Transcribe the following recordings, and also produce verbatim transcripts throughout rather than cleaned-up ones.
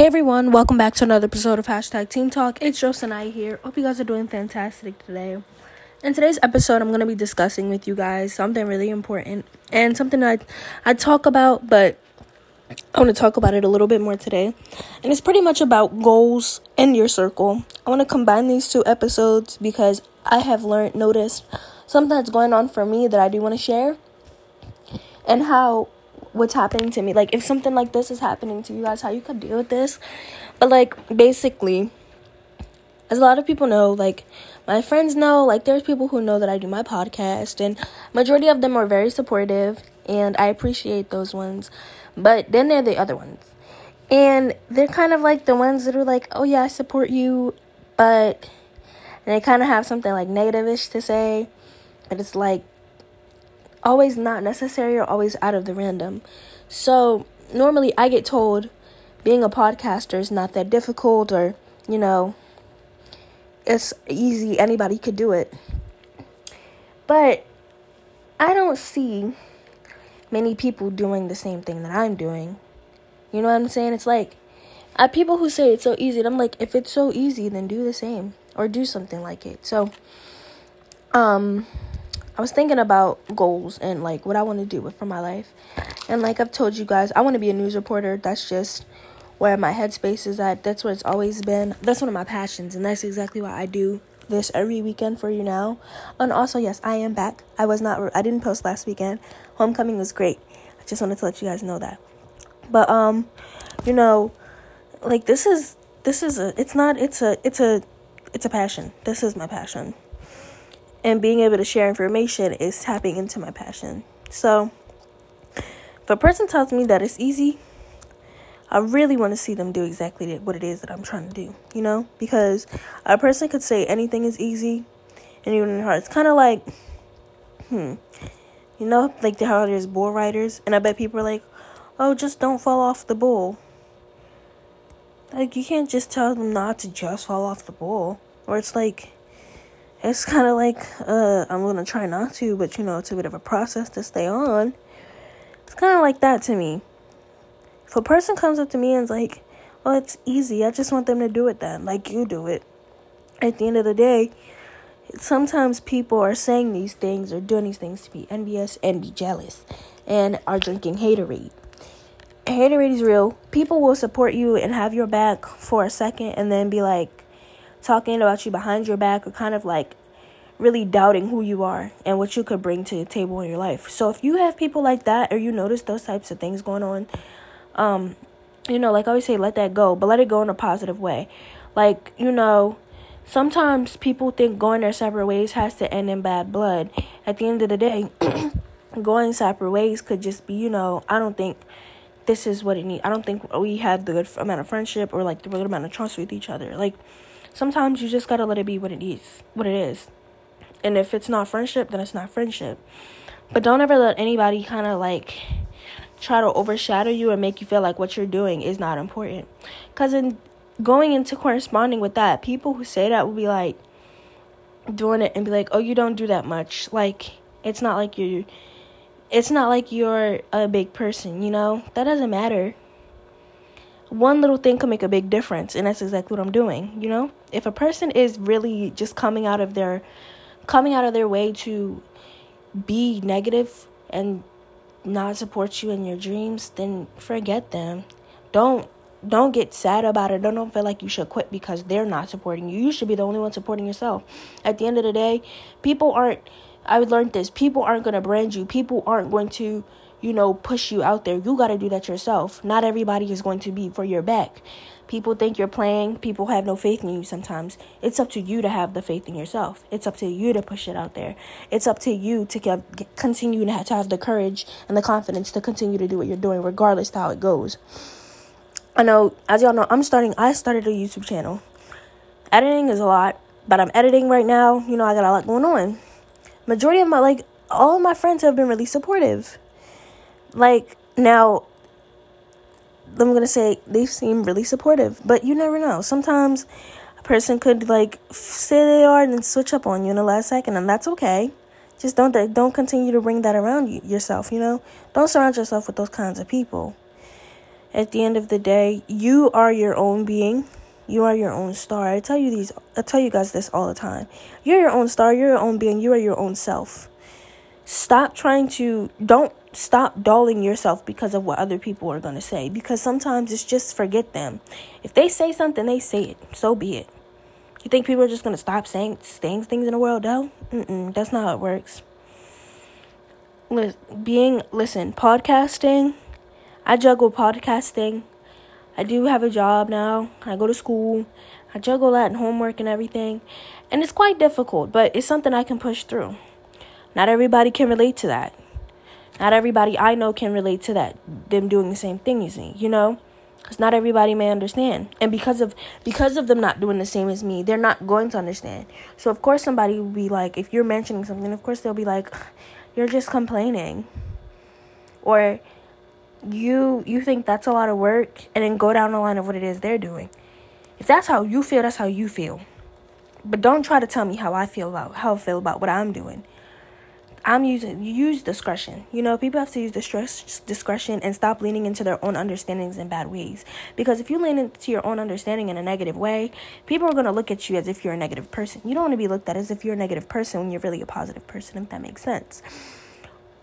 Hey everyone, welcome back to another episode of Hashtag Team Talk. It's Joe Sanai here. Hope you guys are doing fantastic today. In today's episode, I'm going to be discussing with you guys something really important and something that I, I talk about, but I want to talk about it a little bit more today. And it's pretty much about goals in your circle. I want to combine these two episodes because I have learned, noticed something that's going on for me that I do want to share and how what's happening to me, like if something like this is happening to you guys, how you could deal with this. But like basically, as a lot of people know, like my friends know, like there's people who know that I do my podcast, and majority of them are very supportive and I appreciate those ones. But then they're the other ones, and they're kind of like the ones that are like, oh yeah, I support you, but and they kind of have something like negative-ish to say, but it's like always not necessary or always out of the random. So normally I get told being a podcaster is not that difficult, or you know, it's easy, anybody could do it. But I don't see many people doing the same thing that I'm doing. You know what I'm saying? It's like I people who say it's so easy, and I'm like, if it's so easy, then do the same or do something like it. So um I was thinking about goals and like what I want to do with for my life. And like I've told you guys, I want to be a news reporter. That's just where my headspace is at. That's what it's always been. That's one of my passions. And that's exactly why I do this every weekend for you now. And also, yes, I am back. I was not, I didn't post last weekend. Homecoming was great. I just wanted to let you guys know that. But, um, you know, like this is, this is a, it's not, it's a, it's a, it's a passion. This is my passion. And being able to share information is tapping into my passion. So if a person tells me that it's easy, I really want to see them do exactly what it is that I'm trying to do, you know? Because a person could say anything is easy, and even in their heart, it's kind of like, hmm, you know, like how there's bull riders, and I bet people are like, oh, just don't fall off the bull. Like, you can't just tell them not to just fall off the bull. Or it's like, it's kind of like, uh, I'm going to try not to, but, you know, it's a bit of a process to stay on. It's kind of like that to me. If a person comes up to me and is like, oh, it's easy, I just want them to do it then, like you do it. At the end of the day, sometimes people are saying these things or doing these things to be envious and be jealous and are drinking haterade. Haterade is real. People will support you and have your back for a second and then be like, talking about you behind your back, or kind of like really doubting who you are and what you could bring to the table in your life. So if you have people like that, or you notice those types of things going on, um, you know, like I always say, let that go, but let it go in a positive way. Like, you know, sometimes people think going their separate ways has to end in bad blood. At the end of the day, going separate ways could just be, you know, I don't think this is what it needs. I don't think we have the good amount of friendship or like the good amount of trust with each other. Like, sometimes you just gotta let it be what it is, what it is. And if it's not friendship, then it's not friendship. But don't ever let anybody kind of like try to overshadow you and make you feel like what you're doing is not important. Because in going into corresponding with that, people who say that will be like doing it and be like, oh, you don't do that much. Like, it's not like you're, it's not like you're a big person, you know? That doesn't matter. One little thing can make a big difference, and that's exactly what I'm doing, you know? If a person is really just coming out of their coming out of their way to be negative and not support you in your dreams, then forget them. Don't don't get sad about it. Don't, don't feel like you should quit because they're not supporting you. You should be the only one supporting yourself. At the end of the day, people aren't I learned this. People aren't going to brand you. People aren't going to you know, push you out there. You got to do that yourself. Not everybody is going to be for your back. People think you're playing. People have no faith in you sometimes. It's up to you to have the faith in yourself. It's up to you to push it out there. It's up to you to get, continue to have, to have the courage and the confidence to continue to do what you're doing regardless of how it goes. I know, as y'all know, I'm starting, I started a YouTube channel. Editing is a lot, but I'm editing right now. You know, I got a lot going on. Majority of my, like, all of my friends have been really supportive. Like, now, I'm going to say they seem really supportive, but you never know. Sometimes a person could, like, say they are and then switch up on you in the last second, and that's okay. Just don't don't continue to bring that around you, yourself, you know? Don't surround yourself with those kinds of people. At the end of the day, you are your own being. You are your own star. I tell you these. I tell you guys this all the time. You're your own star. You're your own being. You are your own self. Stop trying to. Don't stop dulling yourself because of what other people are going to say. Because sometimes it's just forget them. If they say something, they say it. So be it. You think people are just going to stop saying things, things in the world, though? Mm-mm, that's not how it works. Being, listen, podcasting. I juggle podcasting. I do have a job now. I go to school. I juggle that and homework and everything. And it's quite difficult, but it's something I can push through. Not everybody can relate to that. Not everybody I know can relate to that, them doing the same thing as me, you know? Because not everybody may understand. And because of because of them not doing the same as me, they're not going to understand. So, of course, somebody will be like, if you're mentioning something, of course, they'll be like, you're just complaining. Or you you think that's a lot of work, and then go down the line of what it is they're doing. If that's how you feel, that's how you feel. But don't try to tell me how I feel about how I feel about what I'm doing. I'm using use discretion. You know, people have to use distress, discretion and stop leaning into their own understandings in bad ways. Because if you lean into your own understanding in a negative way, people are going to look at you as if you're a negative person. You don't want to be looked at as if you're a negative person when you're really a positive person, if that makes sense.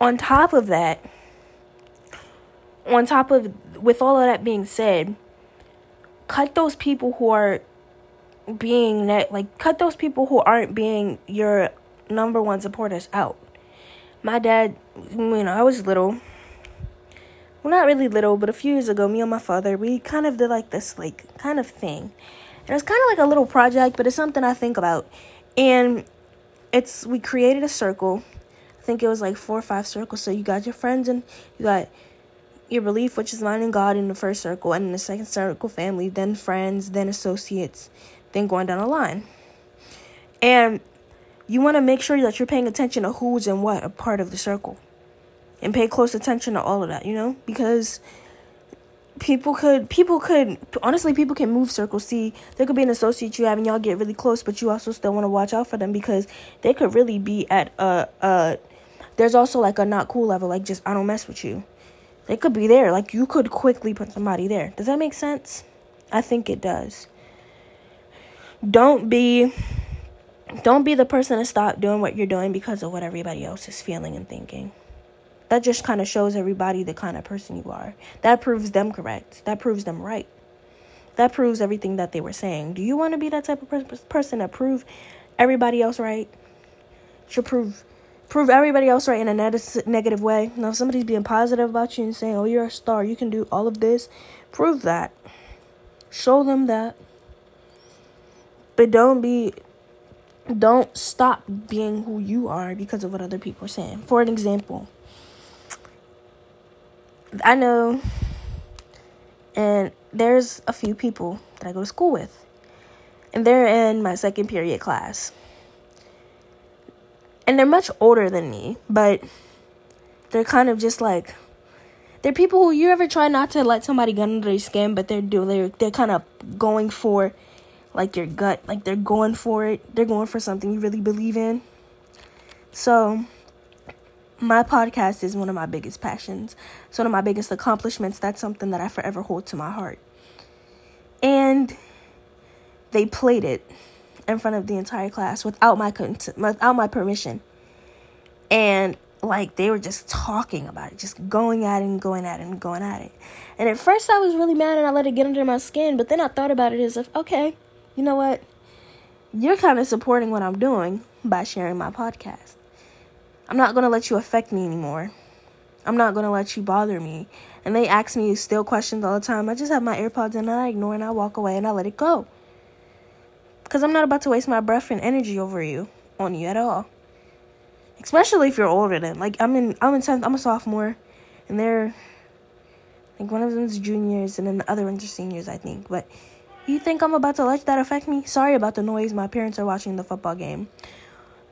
On top of that, on top of, with all of that being said, cut those people who are being, net, like, cut those people who aren't being your number one supporters out. My dad, you know, I was little, well, not really little, but a few years ago, me and my father, we kind of did like this, like, kind of thing. And it's kind of like a little project, but it's something I think about. And it's, we created a circle. I think it was like four or five circles. So you got your friends and you got your belief, which is mine and God, in the first circle. And in the second circle, family, then friends, then associates, then going down the line. And you want to make sure that you're paying attention to who's and what a part of the circle. And pay close attention to all of that, you know? Because people could, people could, honestly, people can move circles. See, there could be an associate you have and y'all get really close, but you also still want to watch out for them because they could really be at a, a, there's also like a not cool level, like just I don't mess with you. They could be there. Like, you could quickly put somebody there. Does that make sense? I think it does. Don't be... Don't be the person to stop doing what you're doing because of what everybody else is feeling and thinking. That just kind of shows everybody the kind of person you are. That proves them correct. That proves them right. That proves everything that they were saying. Do you want to be that type of per- person to prove everybody else right? To prove prove everybody else right in a net- negative way? Now, if somebody's being positive about you and saying, oh, you're a star, you can do all of this, prove that. Show them that. But don't be... Don't stop being who you are because of what other people are saying. For an example, I know, and there's a few people that I go to school with, and they're in my second period class. And they're much older than me, but they're kind of just like, they're people who you ever try not to let somebody get under their skin, but they're, they're, they're kind of going for like your gut, like they're going for it. They're going for something you really believe in. So my podcast is one of my biggest passions. It's one of my biggest accomplishments. That's something that I forever hold to my heart. And they played it in front of the entire class without my consent, without my permission. And like they were just talking about it, just going at it and going at it and going at it. And at first I was really mad and I let it get under my skin. But then I thought about it as if, okay, you know what? You're kind of supporting what I'm doing by sharing my podcast. I'm not going to let you affect me anymore. I'm not going to let you bother me. And they ask me still questions all the time. I just have my AirPods in and I ignore and I walk away and I let it go. Because I'm not about to waste my breath and energy over you, on you at all. Especially if you're older than. Like, I'm in, I'm in tenth, I'm a sophomore. And they're, I think one of them's juniors and then the other ones are seniors, I think. But... You think I'm about to let that affect me? Sorry about the noise. My parents are watching the football game.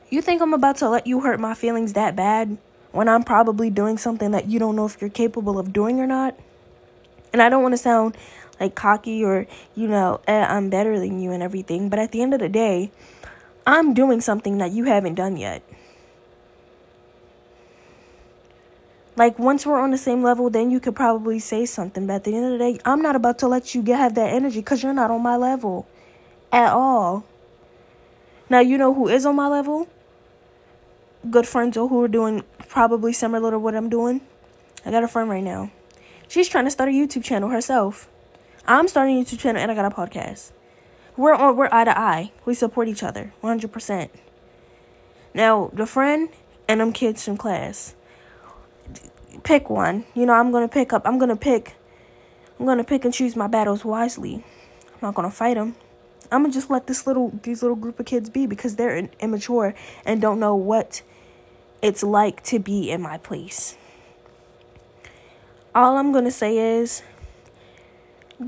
You think I'm about to let you hurt my feelings that bad when I'm probably doing something that you don't know if you're capable of doing or not? And I don't want to sound like cocky or, you know, eh, I'm better than you and everything. But at the end of the day, I'm doing something that you haven't done yet. Like, once we're on the same level, then you could probably say something. But at the end of the day, I'm not about to let you get, have that energy because you're not on my level at all. Now, you know who is on my level? Good friends or who are doing probably similar to what I'm doing. I got a friend right now. She's trying to start a YouTube channel herself. I'm starting a YouTube channel and I got a podcast. We're on, we're eye to eye. We support each other one hundred percent. Now, the friend and them kids from class. Pick one. You know, I'm going to pick up. I'm going to pick. I'm going to pick and choose my battles wisely. I'm not going to fight them. I'm going to just let this little, these little group of kids be because they're immature and don't know what it's like to be in my place. All I'm going to say is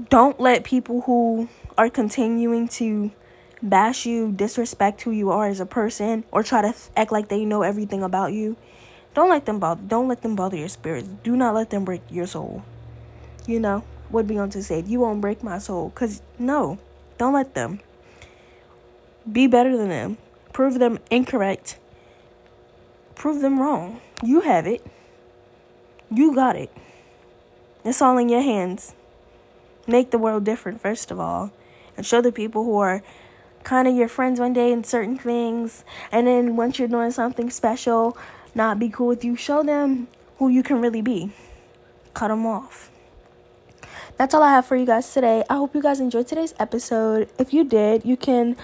don't let people who are continuing to bash you, disrespect who you are as a person, or try to act like they know everything about you. Don't let them bother. Don't let them bother your spirits. Do not let them break your soul. You know what Beyonce said. You won't break my soul. Cause no, don't let them. Be better than them. Prove them incorrect. Prove them wrong. You have it. You got it. It's all in your hands. Make the world different, first of all, and show the people who are kind of your friends one day in certain things, and then once you're doing something special, not be cool with you. Show them who you can really be. Cut them off. That's all I have for you guys today. I hope you guys enjoyed today's episode. If you did, you can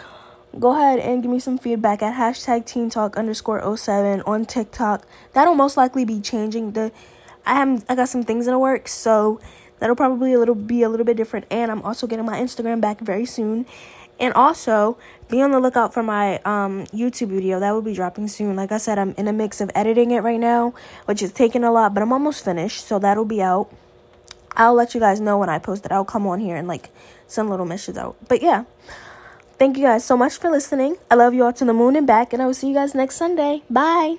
go ahead and give me some feedback at hashtag Team Talk underscore oh seven on TikTok. That'll most likely be changing. The I am I got some things in the works, so that'll probably a little be a little bit different. And I'm also getting my Instagram back very soon. And also, be on the lookout for my um, YouTube video. That will be dropping soon. Like I said, I'm in the mix of editing it right now, which is taking a lot, but I'm almost finished, so that'll be out. I'll let you guys know when I post it. I'll come on here and, like, send little messages out. But, yeah, thank you guys so much for listening. I love you all to the moon and back, and I will see you guys next Sunday. Bye.